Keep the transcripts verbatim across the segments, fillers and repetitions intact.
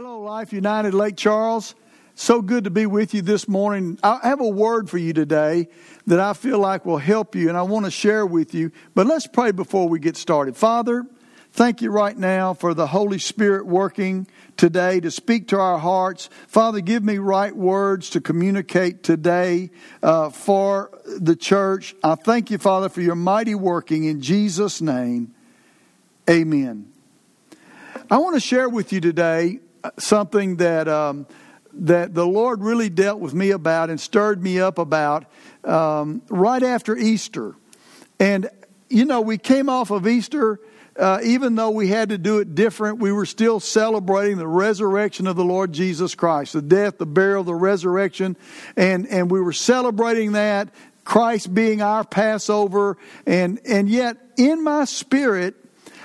Hello, Life United Lake Charles. So good to be with you this morning. I have a word for you today that I feel like will help you and I want to share with you. But let's pray before we get started. Father, thank you right now for the Holy Spirit working today to speak to our hearts. Father, give me right words to communicate today uh, for the church. I thank you, Father, for your mighty working in Jesus' name. Amen. I want to share with you today something that um, that the Lord really dealt with me about and stirred me up about um, right after Easter. And, you know, we came off of Easter, uh, even though we had to do it different, we were still celebrating the resurrection of the Lord Jesus Christ, the death, the burial, the resurrection. And, and we were celebrating that, Christ being our Passover. And, and yet, in my spirit,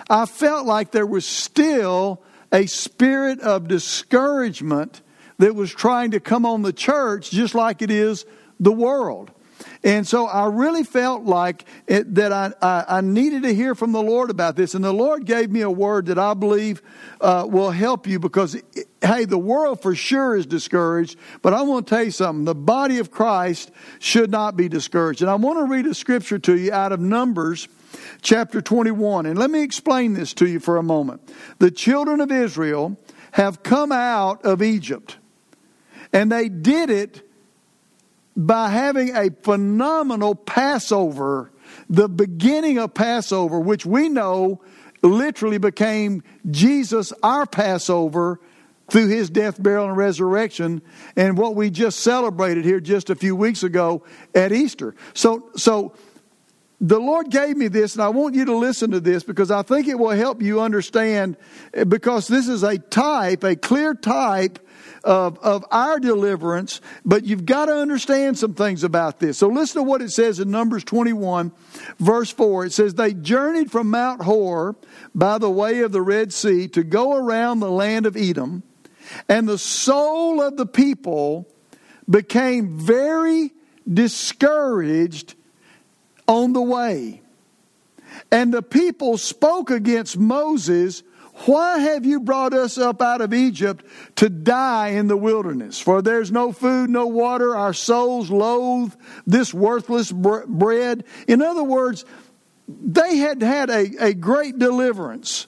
I felt like there was still a spirit of discouragement that was trying to come on the church just like it is the world. And so I really felt like it, that I, I, I needed to hear from the Lord about this. And the Lord gave me a word that I believe uh, will help you because, it, hey, the world for sure is discouraged. But I want to tell you something. The body of Christ should not be discouraged. And I want to read a scripture to you out of Numbers chapter twenty-one. And let me explain this to you for a moment. The children of Israel have come out of Egypt. And they did it by having a phenomenal Passover, the beginning of Passover, which we know literally became Jesus, our Passover, through his death, burial, and resurrection, and what we just celebrated here just a few weeks ago at Easter. So, so the Lord gave me this, and I want you to listen to this because I think it will help you understand, because this is a type, a clear type Of, of our deliverance, but you've got to understand some things about this. So listen to what it says in Numbers twenty-one, verse four. It says, they journeyed from Mount Hor by the way of the Red Sea to go around the land of Edom, and the soul of the people became very discouraged on the way. And the people spoke against Moses, why have you brought us up out of Egypt to die in the wilderness? For there's no food, no water. Our souls loathe this worthless bread. In other words, they had had a, a great deliverance.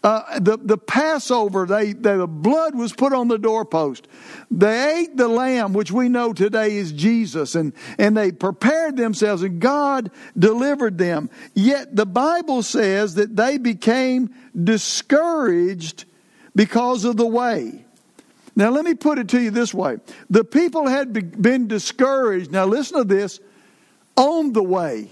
Uh, the, the Passover, they, they, the blood was put on the doorpost. They ate the lamb, which we know today is Jesus, and, and they prepared themselves, and God delivered them. Yet the Bible says that they became discouraged because of the way. Now let me put it to you this way. The people had be, been discouraged, now listen to this, on the way.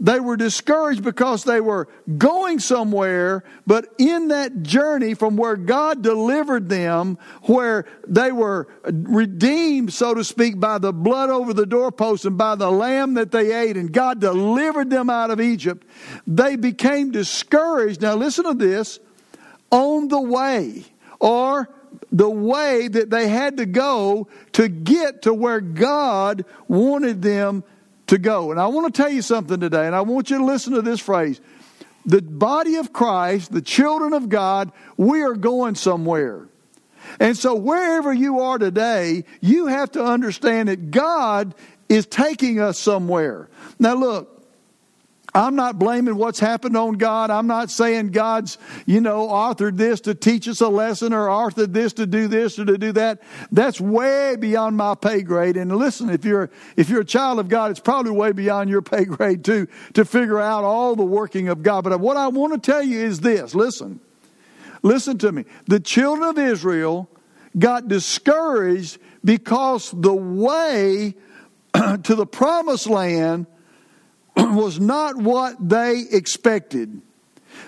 They were discouraged because they were going somewhere, but in that journey from where God delivered them, where they were redeemed, so to speak, by the blood over the doorpost and by the lamb that they ate, and God delivered them out of Egypt, they became discouraged. Now listen to this, on the way, or the way that they had to go to get to where God wanted them to go. And I want to tell you something today, and I want you to listen to this phrase. The body of Christ, the children of God, we are going somewhere. And so wherever you are today, you have to understand that God is taking us somewhere. Now look, I'm not blaming what's happened on God. I'm not saying God's, you know, authored this to teach us a lesson or authored this to do this or to do that. That's way beyond my pay grade. And listen, if you're if you're a child of God, it's probably way beyond your pay grade too to figure out all the working of God. But what I want to tell you is this. Listen. Listen to me. The children of Israel got discouraged because the way to the promised land was not what they expected.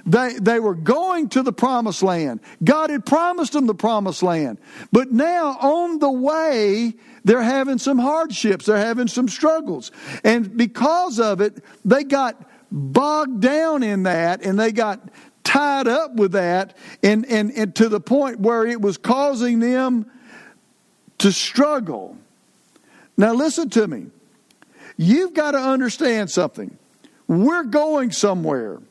They they were going to the promised land. God had promised them the promised land. But now on the way, they're having some hardships. They're having some struggles. And because of it, they got bogged down in that, and they got tied up with that, and, and, and to the point where it was causing them to struggle. Now listen to me. You've got to understand something. We're going somewhere.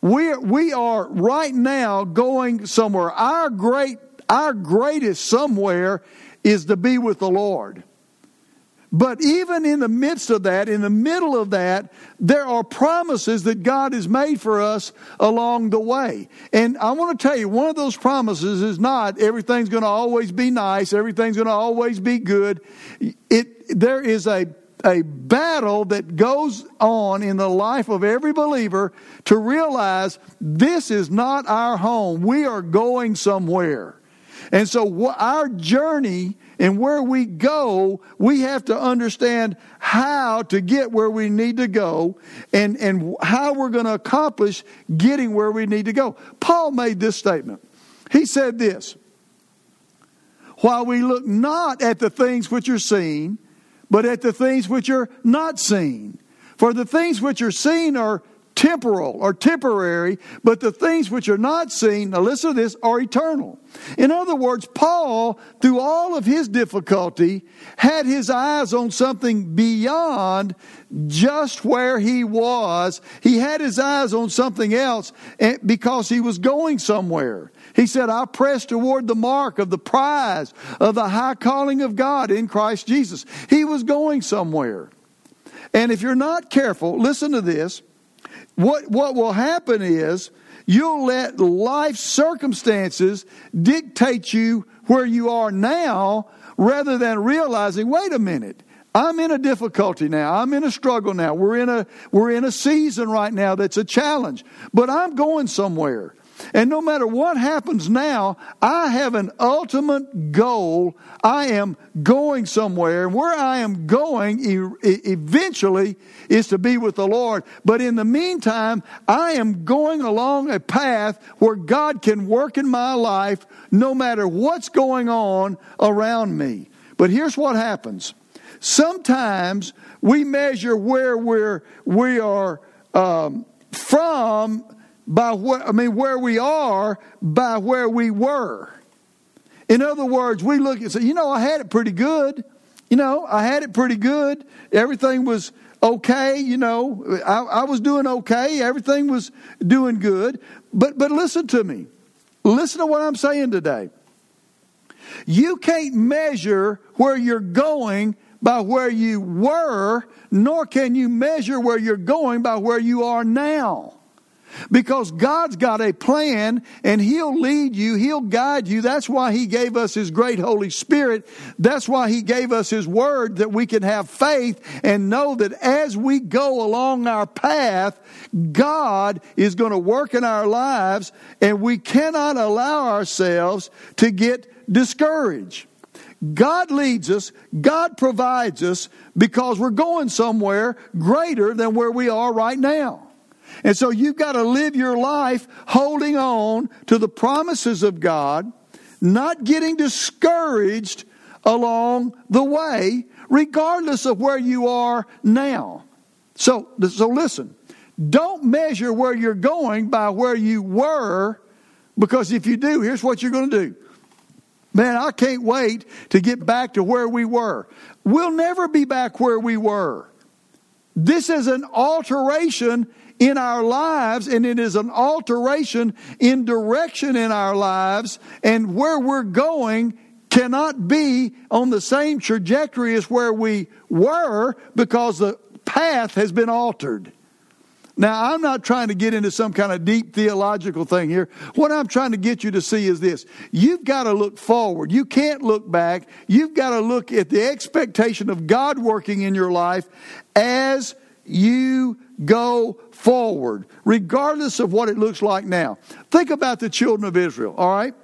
We we are right now going somewhere. Our great Our greatest somewhere is to be with the Lord. But even in the midst of that, in the middle of that, there are promises that God has made for us along the way. And I want to tell you, one of those promises is not everything's going to always be nice, everything's going to always be good. It, there is a, a battle that goes on in the life of every believer to realize this is not our home. We are going somewhere. And so our journey and where we go, we have to understand how to get where we need to go and, and how we're going to accomplish getting where we need to go. Paul made this statement. He said this, "While we look not at the things which are seen, but at the things which are not seen. For the things which are seen are temporal or temporary, but the things which are not seen," now listen to this, "are eternal." In other words, Paul, through all of his difficulty, had his eyes on something beyond just where he was. He had his eyes on something else because he was going somewhere. He said, "I press toward the mark of the prize of the high calling of God in Christ Jesus." He was going somewhere. And if you're not careful, listen to this. What what will happen is you'll let life circumstances dictate you where you are now rather than realizing, wait a minute, I'm in a difficulty now. I'm in a struggle now. We're in a we're in a season right now that's a challenge, but I'm going somewhere. And no matter what happens now, I have an ultimate goal. I am going somewhere. And where I am going e- eventually is to be with the Lord. But in the meantime, I am going along a path where God can work in my life no matter what's going on around me. But here's what happens. Sometimes we measure where we're, we are um, from... By what I mean, where we are, by where we were. In other words, we look and say, you know, I had it pretty good. You know, I had it pretty good. Everything was okay. You know, I, I was doing okay. Everything was doing good. But but listen to me. Listen to what I'm saying today. You can't measure where you're going by where you were, nor can you measure where you're going by where you are now. Because God's got a plan, and He'll lead you, He'll guide you. That's why He gave us His great Holy Spirit. That's why He gave us His Word, that we can have faith and know that as we go along our path, God is going to work in our lives, and we cannot allow ourselves to get discouraged. God leads us, God provides us, because we're going somewhere greater than where we are right now. And so you've got to live your life holding on to the promises of God, not getting discouraged along the way, regardless of where you are now. So, so listen, don't measure where you're going by where you were, because if you do, here's what you're going to do. Man, I can't wait to get back to where we were. We'll never be back where we were. This is an alteration in our lives, and it is an alteration in direction in our lives, and where we're going cannot be on the same trajectory as where we were because the path has been altered. Now, I'm not trying to get into some kind of deep theological thing here. What I'm trying to get you to see is this. You've got to look forward. You can't look back. You've got to look at the expectation of God working in your life as you go forward, regardless of what it looks like now. Think about the children of Israel, all right?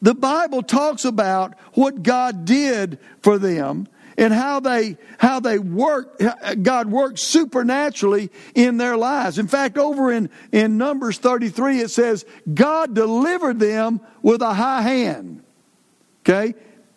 The Bible talks about what God did for them and how they how they worked, God worked supernaturally in their lives. In fact, over in, in Numbers thirty-three, it says, God delivered them with a high hand, okay?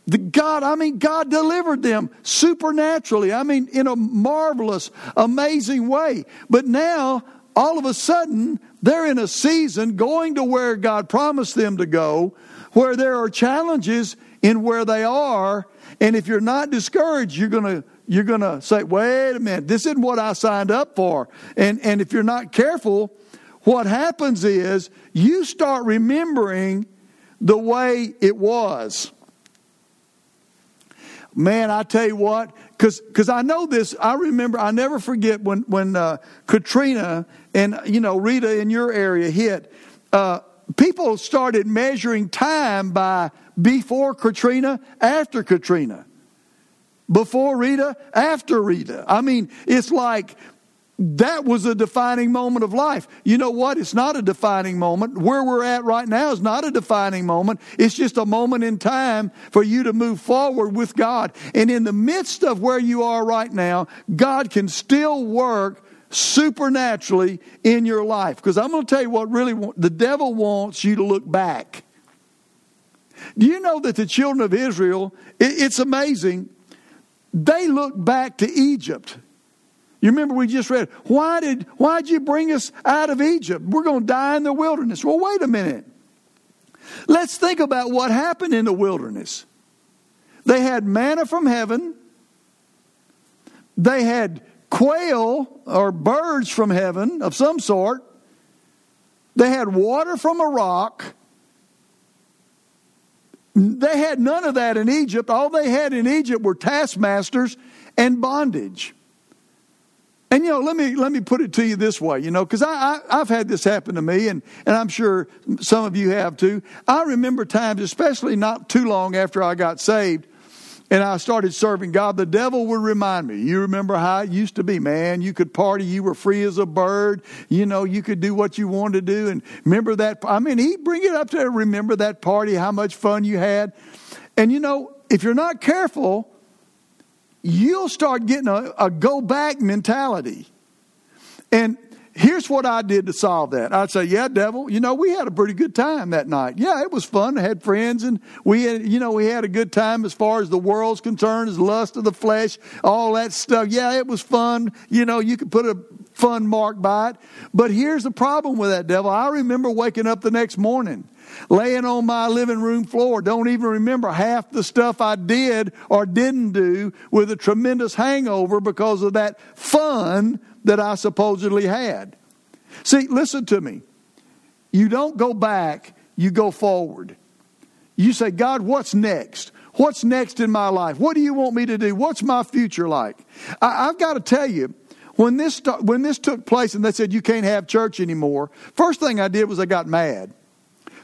The God, I mean, God delivered them supernaturally. I mean, in a marvelous, amazing way. But now, all of a sudden, they're in a season going to where God promised them to go, where there are challenges in where they are. And if you're not discouraged, you're gonna you're gonna say, wait a minute, this isn't what I signed up for. And and if you're not careful, what happens is you start remembering the way it was. Man, I tell you what, because because I know this. I remember, I never forget when when uh, Katrina and, you know, Rita in your area hit. Uh, people started measuring time by before Katrina, after Katrina, before Rita, after Rita. I mean, it's like that was a defining moment of life. You know what? It's not a defining moment. Where we're at right now is not a defining moment. It's just a moment in time for you to move forward with God. And in the midst of where you are right now, God can still work supernaturally in your life. Because I'm going to tell you what really the devil wants you to look back. Do you know that the children of Israel, it's amazing, they look back to Egypt. You remember we just read, why did why did you bring us out of Egypt? We're going to die in the wilderness. Well, wait a minute. Let's think about what happened in the wilderness. They had manna from heaven. They had quail or birds from heaven of some sort. They had water from a rock. They had none of that in Egypt. All they had in Egypt were taskmasters and bondage. And, you know, let me let me put it to you this way, you know, because I, I, I've had this happen to me, and, and I'm sure some of you have too. I remember times, especially not too long after I got saved and I started serving God, the devil would remind me, you remember how it used to be, man. You could party. You were free as a bird. You know, you could do what you wanted to do. And remember that. I mean, he'd bring it up to remember that party, how much fun you had. And, you know, if you're not careful, you'll start getting a, a go-back mentality. And here's what I did to solve that. I'd say, yeah, devil, you know, we had a pretty good time that night. Yeah, it was fun. I had friends, and we had, you know, we had a good time as far as the world's concerned, as lust of the flesh, all that stuff. Yeah, it was fun. You know, you could put a fun mark by it. But here's the problem with that, devil. I remember waking up the next morning, laying on my living room floor, don't even remember half the stuff I did or didn't do, with a tremendous hangover because of that fun that I supposedly had. See, listen to me. You don't go back, you go forward. You say, God, what's next? What's next in my life? What do you want me to do? What's my future like? I, I've got to tell you, when this, when this took place and they said, you can't have church anymore, first thing I did was I got mad.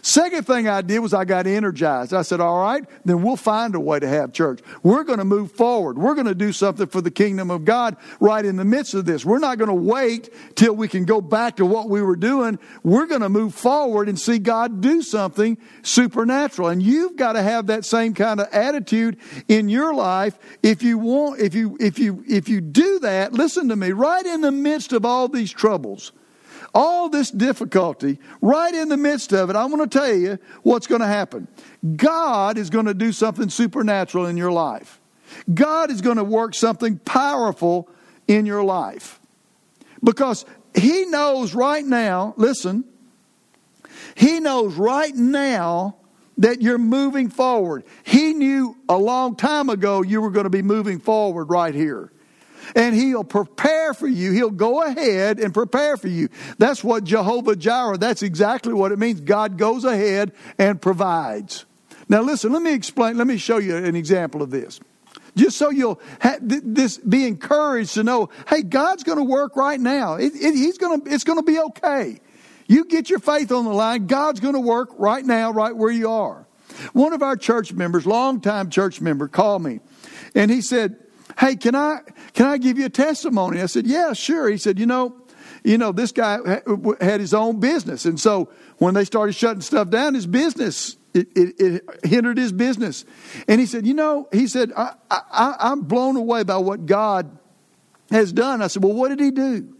Second thing I did was I got energized. I said, all right, then we'll find a way to have church. We're going to move forward. We're going to do something for the kingdom of God right in the midst of this. We're not going to wait till we can go back to what we were doing. We're going to move forward and see God do something supernatural. And you've got to have that same kind of attitude in your life. If you want, if you, if you, if you do that, listen to me, right in the midst of all these troubles, all this difficulty, right in the midst of it, I want to tell you what's going to happen. God is going to do something supernatural in your life. God is going to work something powerful in your life. Because he knows right now, listen, he knows right now that you're moving forward. He knew a long time ago you were going to be moving forward right here. And he'll prepare for you. He'll go ahead and prepare for you. That's what Jehovah Jireh, that's exactly what it means. God goes ahead and provides. Now listen, let me explain, let me show you an example of this. Just so you'll ha- th- this be encouraged to know, hey, God's going to work right now. It, it, he's gonna, it's going to be okay. You get your faith on the line, God's going to work right now, right where you are. One of our church members, longtime church member, called me. And he said, hey, can I can I give you a testimony? I said, yeah, sure. He said, you know, you know, this guy ha- had his own business. And so when they started shutting stuff down, his business, it, it, it hindered his business. And he said, you know, he said, I, I, I'm blown away by what God has done. I said, well, what did he do?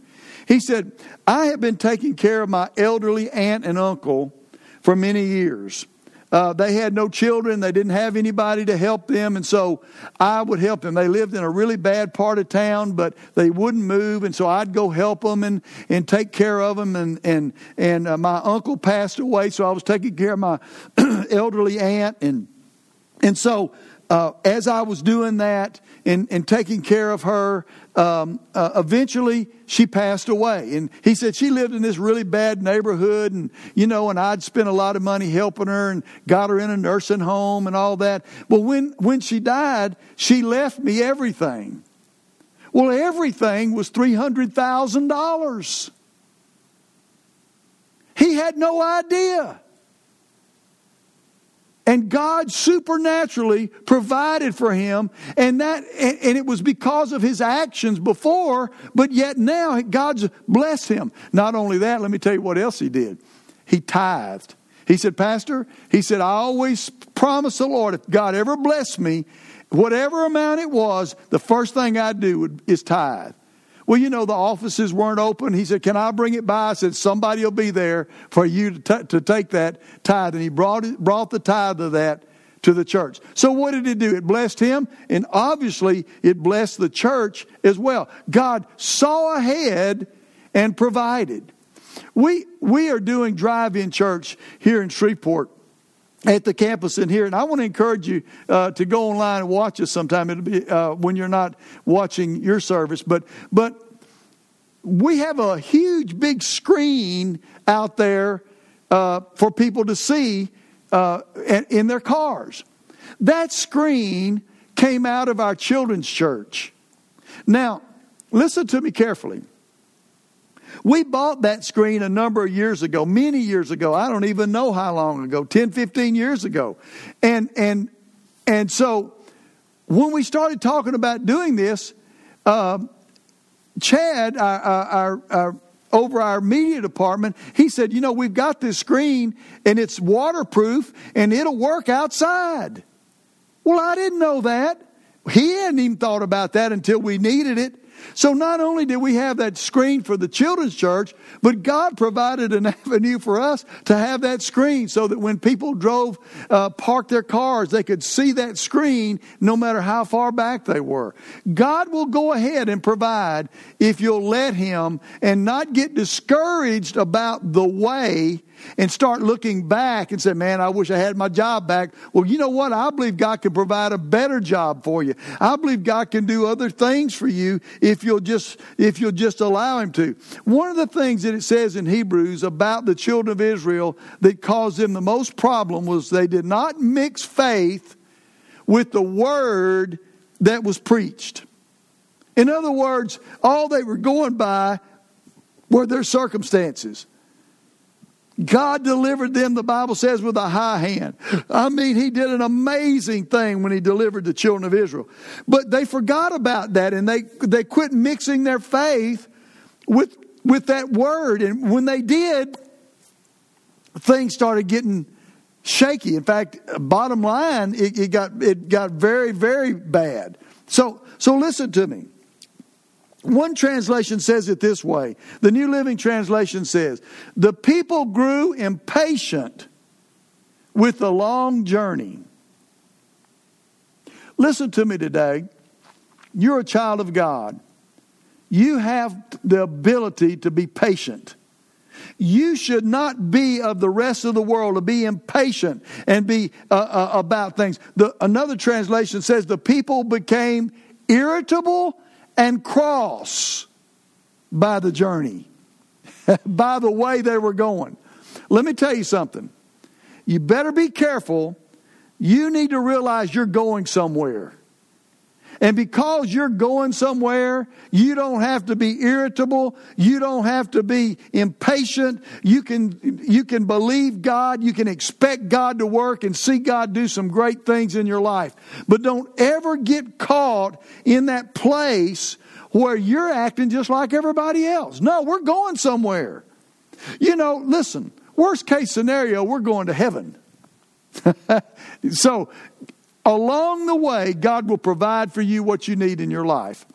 He said, I have been taking care of my elderly aunt and uncle for many years. Uh, they had no children. They didn't have anybody to help them. And so I would help them. They lived in a really bad part of town, but they wouldn't move. And so I'd go help them and, and take care of them. And, and, and uh, my uncle passed away. So I was taking care of my elderly aunt. And, and so uh, as I was doing that and, and taking care of her, um, uh, eventually she passed away. And he said she lived in this really bad neighborhood, and, you know, and I'd spent a lot of money helping her and got her in a nursing home and all that. But when, when she died, she left me everything. Well, everything was three hundred thousand dollars. He had no idea. And God supernaturally provided for him, and that, and it was because of his actions before, but yet now God's blessed him. Not only that, let me tell you what else he did. He tithed. He said, Pastor, he said, I always promise the Lord, if God ever blessed me, whatever amount it was, the first thing I do is tithe. Well, you know, the offices weren't open. He said, can I bring it by? I said, somebody will be there for you to t- to take that tithe. And he brought it, brought the tithe of that to the church. So what did it do? It blessed him, and obviously it blessed the church as well. God saw ahead and provided. We we are doing drive-in church here in Shreveport at the campus in here. And I want to encourage you uh, to go online and watch us sometime. It'll be uh, when you're not watching your service. But but we have a huge, big screen out there uh, for people to see uh, in their cars. That screen came out of our children's church. Now, listen to me carefully. We bought that screen a number of years ago, many years ago. I don't even know how long ago, ten, fifteen years ago. And and and so when we started talking about doing this, uh, Chad, our, our, our, over our media department, he said, you know, we've got this screen and it's waterproof and it'll work outside. Well, I didn't know that. He hadn't even thought about that until we needed it. So not only did we have that screen for the children's church, but God provided an avenue for us to have that screen so that when people drove, uh, parked their cars, they could see that screen no matter how far back they were. God will go ahead and provide if you'll let Him and not get discouraged about the way and start looking back and say, man, I wish I had my job back. Well, you know what? I believe God can provide a better job for you. I believe God can do other things for you if you'll just if you'll just allow Him to. One of the things that it says in Hebrews about the children of Israel that caused them the most problem was they did not mix faith with the word that was preached. In other words, all they were going by were their circumstances. God delivered them, the Bible says, with a high hand. I mean, He did an amazing thing when He delivered the children of Israel. But they forgot about that, and they, they quit mixing their faith with, with that word. And when they did, things started getting shaky. In fact, bottom line, it, it got it got very, very bad. So so listen to me. One translation says it this way. The New Living Translation says, the people grew impatient with the long journey. Listen to me today. You're a child of God. You have the ability to be patient. You should not be of the rest of the world to be impatient and be uh, uh, about things. The, another translation says the people became irritable and cross by the journey, by the way they were going. Let me tell you something. You better be careful. You need to realize you're going somewhere. And because you're going somewhere, you don't have to be irritable. You don't have to be impatient. You can you can believe God. You can expect God to work and see God do some great things in your life. But don't ever get caught in that place where you're acting just like everybody else. No, we're going somewhere. You know, listen, worst case scenario, we're going to heaven. So, along the way, God will provide for you what you need in your life.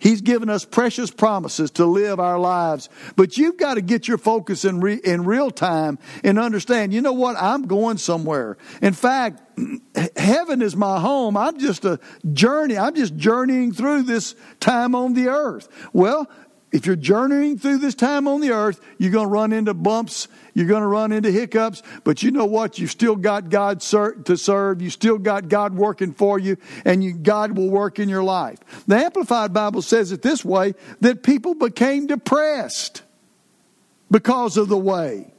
He's given us precious promises to live our lives. But you've got to get your focus in re- in real time and understand, you know what, I'm going somewhere. In fact, heaven is my home. I'm just a journey. I'm just journeying through this time on the earth. Well, if you're journeying through this time on the earth, you're going to run into bumps. You're going to run into hiccups. But you know what? You've still got God to serve. You've still got God working for you. And you, God will work in your life. The Amplified Bible says it this way, that people became depressed because of the way.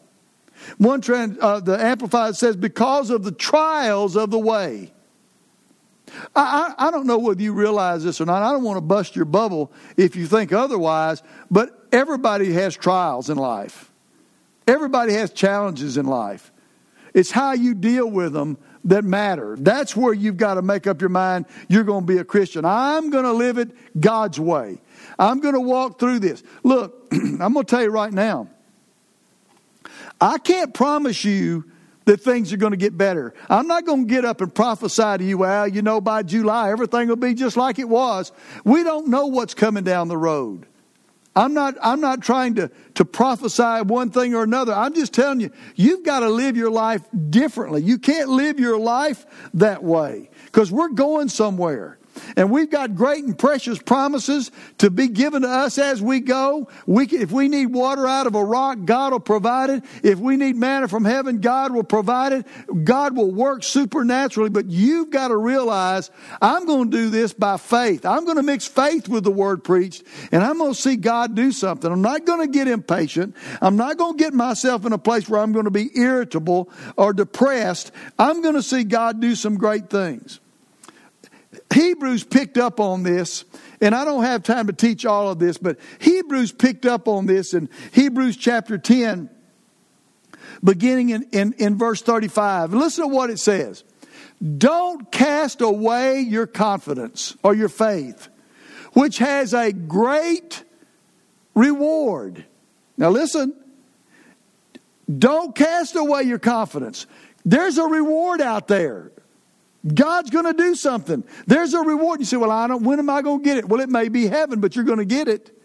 One trend, uh, the Amplified says, because of the trials of the way. I, I, I don't know whether you realize this or not. I don't want to bust your bubble if you think otherwise, but everybody has trials in life. Everybody has challenges in life. It's how you deal with them that matter. That's where you've got to make up your mind you're going to be a Christian. I'm going to live it God's way. I'm going to walk through this. Look, I'm going to tell you right now, I can't promise you that things are going to get better. I'm not going to get up and prophesy to you, well, you know, by July, everything will be just like it was. We don't know what's coming down the road. I'm not I'm not trying to, to prophesy one thing or another. I'm just telling you, you've got to live your life differently. You can't live your life that way because we're going somewhere. And we've got great and precious promises to be given to us as we go. We can, if we need water out of a rock, God will provide it. If we need manna from heaven, God will provide it. God will work supernaturally. But you've got to realize, I'm going to do this by faith. I'm going to mix faith with the word preached, and I'm going to see God do something. I'm not going to get impatient. I'm not going to get myself in a place where I'm going to be irritable or depressed. I'm going to see God do some great things. Hebrews picked up on this, and I don't have time to teach all of this, but Hebrews picked up on this in Hebrews chapter ten, beginning in, in, in verse thirty-five. Listen to what it says. Don't cast away your confidence or your faith, which has a great reward. Now listen, don't cast away your confidence. There's a reward out there. God's going to do something. There's a reward. You say, well, I don't, when am I going to get it? Well, it may be heaven, but you're going to get it.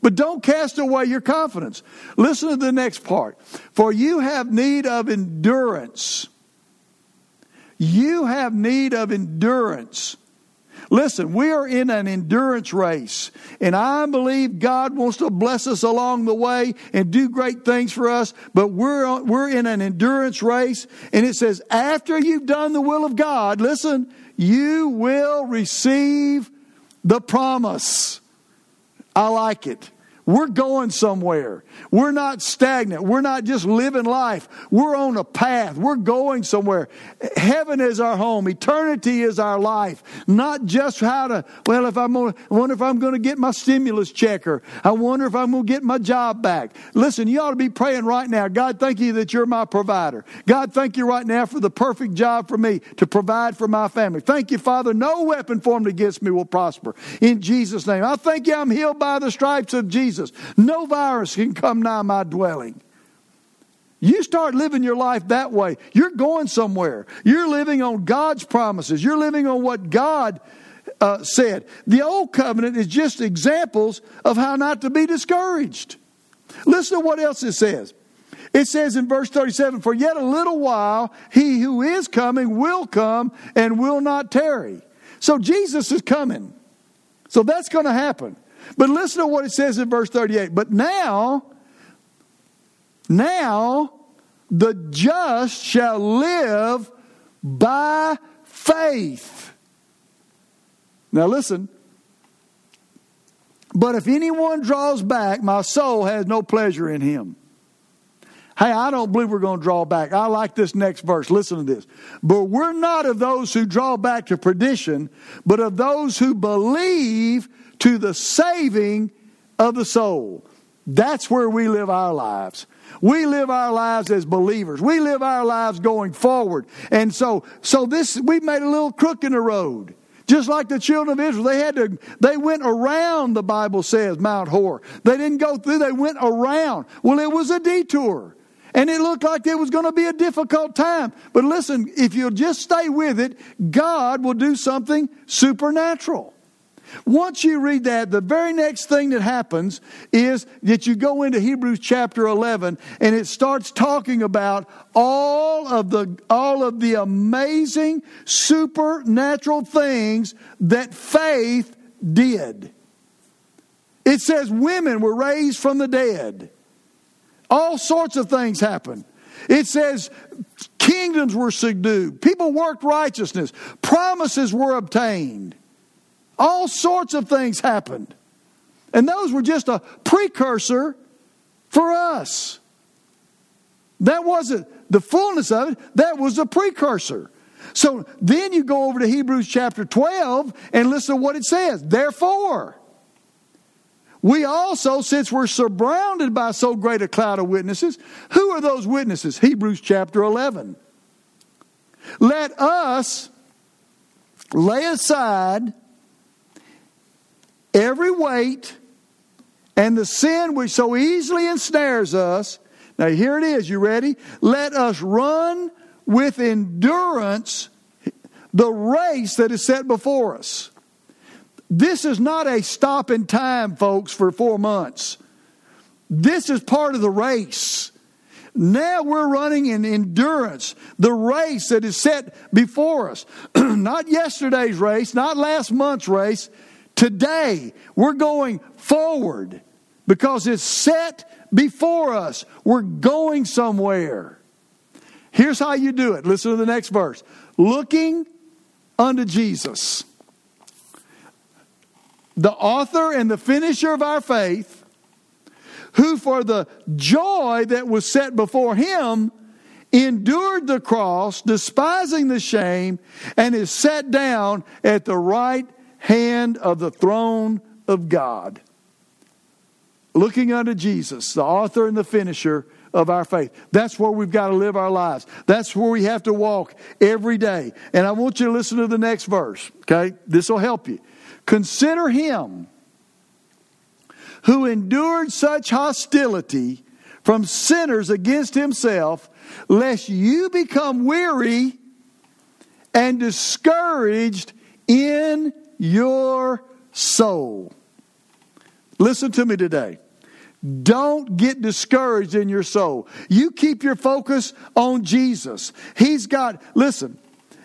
But don't cast away your confidence. Listen to the next part. For you have need of endurance. You have need of endurance. Listen, we are in an endurance race, and I believe God wants to bless us along the way and do great things for us, but we're we're in an endurance race, and it says, after you've done the will of God, listen, you will receive the promise. I like it. We're going somewhere. We're not stagnant. We're not just living life. We're on a path. We're going somewhere. Heaven is our home. Eternity is our life. Not just how to, well, if I'm gonna, I wonder if I'm going to get my stimulus check, or I wonder if I'm going to get my job back. Listen, you ought to be praying right now. God, thank you that you're my provider. God, thank you right now for the perfect job for me to provide for my family. Thank you, Father. No weapon formed against me will prosper. In Jesus' name. I thank you I'm healed by the stripes of Jesus. No virus can come nigh my dwelling. You start living your life that way, you're going somewhere. You're living on God's promises. You're living on what God uh, said. The old covenant is just examples of how not to be discouraged. Listen to what else it says. It says in verse thirty-seven, for yet a little while, he who is coming will come and will not tarry. So Jesus is coming. So that's going to happen. But listen to what it says in verse thirty-eight. But now, now the just shall live by faith. Now listen. But if anyone draws back, my soul has no pleasure in him. Hey, I don't believe we're going to draw back. I like this next verse. Listen to this. But we're not of those who draw back to perdition, but of those who believe to the saving of the soul. That's where we live our lives. We live our lives as believers. We live our lives going forward. And so, so this, we made a little crook in the road. Just like the children of Israel, they had to, they went around, the Bible says, Mount Hor. They didn't go through, they went around. Well, it was a detour. And it looked like it was going to be a difficult time. But listen, if you'll just stay with it, God will do something supernatural. Once you read that, the very next thing that happens is that you go into Hebrews chapter eleven, and it starts talking about all of the all of the amazing supernatural things that faith did. It says women were raised from the dead. All sorts of things happened. It says kingdoms were subdued. People worked righteousness. Promises were obtained. All sorts of things happened. And those were just a precursor for us. That wasn't the fullness of it. That was a precursor. So then you go over to Hebrews chapter twelve and listen to what it says. Therefore, we also, since we're surrounded by so great a cloud of witnesses, who are those witnesses? Hebrews chapter eleven. Let us lay aside every weight and the sin which so easily ensnares us. Now here it is, you ready? Let us run with endurance the race that is set before us. This is not a stop in time, folks, for four months. This is part of the race. Now we're running in endurance, the race that is set before us. Not yesterday's race, not last month's race. Today, we're going forward because it's set before us. We're going somewhere. Here's how you do it. Listen to the next verse. Looking unto Jesus, the author and the finisher of our faith, who for the joy that was set before him endured the cross, despising the shame, and is set down at the right hand of the throne of God. Looking unto Jesus, the author and the finisher of our faith. That's where we've got to live our lives. That's where we have to walk every day. And I want you to listen to the next verse, okay? This will help you. Consider him who endured such hostility from sinners against himself, lest you become weary and discouraged in your soul. Listen to me today. Don't get discouraged in your soul. You keep your focus on Jesus. He's got, listen,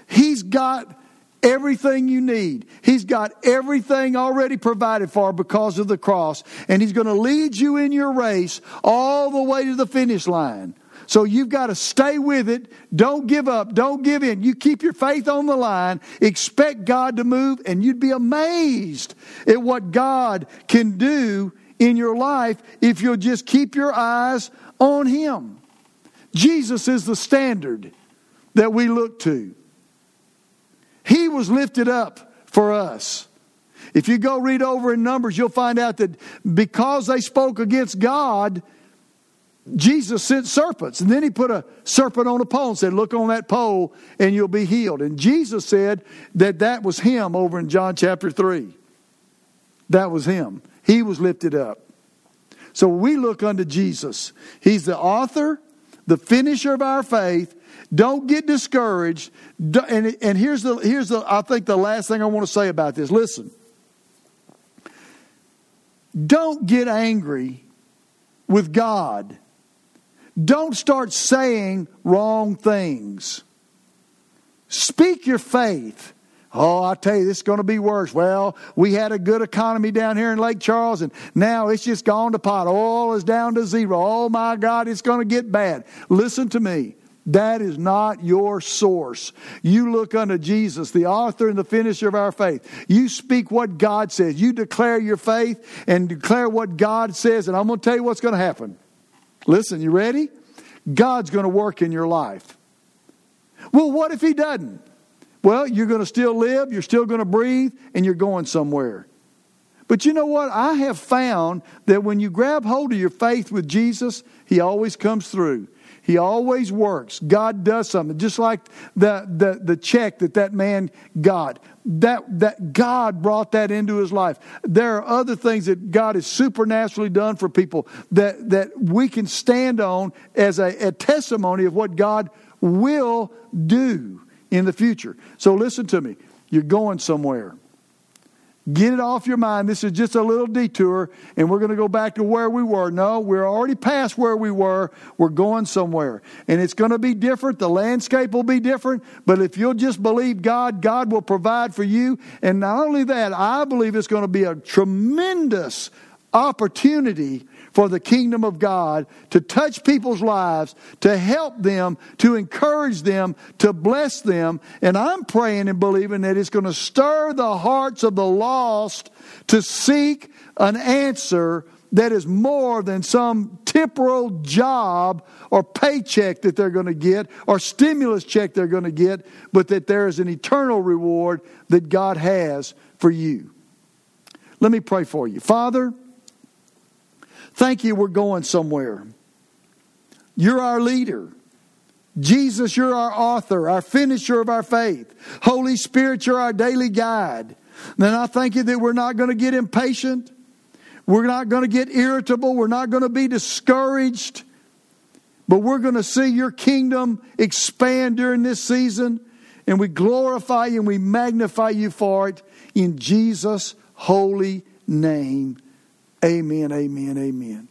he's got everything you need. He's got everything already provided for because of the cross. And he's going to lead you in your race all the way to the finish line. So you've got to stay with it. Don't give up. Don't give in. You keep your faith on the line. Expect God to move, and you'd be amazed at what God can do in your life if you'll just keep your eyes on him. Jesus is the standard that we look to. He was lifted up for us. If you go read over in Numbers, you'll find out that because they spoke against God, Jesus sent serpents. And then he put a serpent on a pole and said, look on that pole and you'll be healed. And Jesus said that that was him over in John chapter three. That was him. He was lifted up. So we look unto Jesus. He's the author, the finisher of our faith. Don't get discouraged. And, and here's the here's the I think the last thing I want to say about this. Listen. Don't get angry with God. Don't start saying wrong things. Speak your faith. Oh, I tell you, this is going to be worse. Well, we had a good economy down here in Lake Charles, and now it's just gone to pot. Oil is down to zero. Oh, my God, it's going to get bad. Listen to me. That is not your source. You look unto Jesus, the author and the finisher of our faith. You speak what God says. You declare your faith and declare what God says. And I'm going to tell you what's going to happen. Listen, you ready? God's going to work in your life. Well, what if he doesn't? Well, you're going to still live, you're still going to breathe, and you're going somewhere. But you know what? I have found that when you grab hold of your faith with Jesus, he always comes through. He always works. God does something. Just like the, the, the check that that man got. That, that God brought that into his life. There are other things that God has supernaturally done for people that, that we can stand on as a, a testimony of what God will do in the future. So listen to me. You're going somewhere. Get it off your mind. This is just a little detour, and we're going to go back to where we were. No, we're already past where we were. We're going somewhere, and it's going to be different. The landscape will be different, but if you'll just believe God, God will provide for you. And not only that, I believe it's going to be a tremendous opportunity for the kingdom of God to touch people's lives, to help them, to encourage them, to bless them. And I'm praying and believing that it's going to stir the hearts of the lost to seek an answer that is more than some temporal job or paycheck that they're going to get or stimulus check they're going to get, but that there is an eternal reward that God has for you. Let me pray for you. Father, thank you, we're going somewhere. You're our leader. Jesus, you're our author, our finisher of our faith. Holy Spirit, you're our daily guide. And I thank you that we're not going to get impatient. We're not going to get irritable. We're not going to be discouraged. But we're going to see your kingdom expand during this season. And we glorify you and we magnify you for it. In Jesus' holy name. Amen, amen, amen.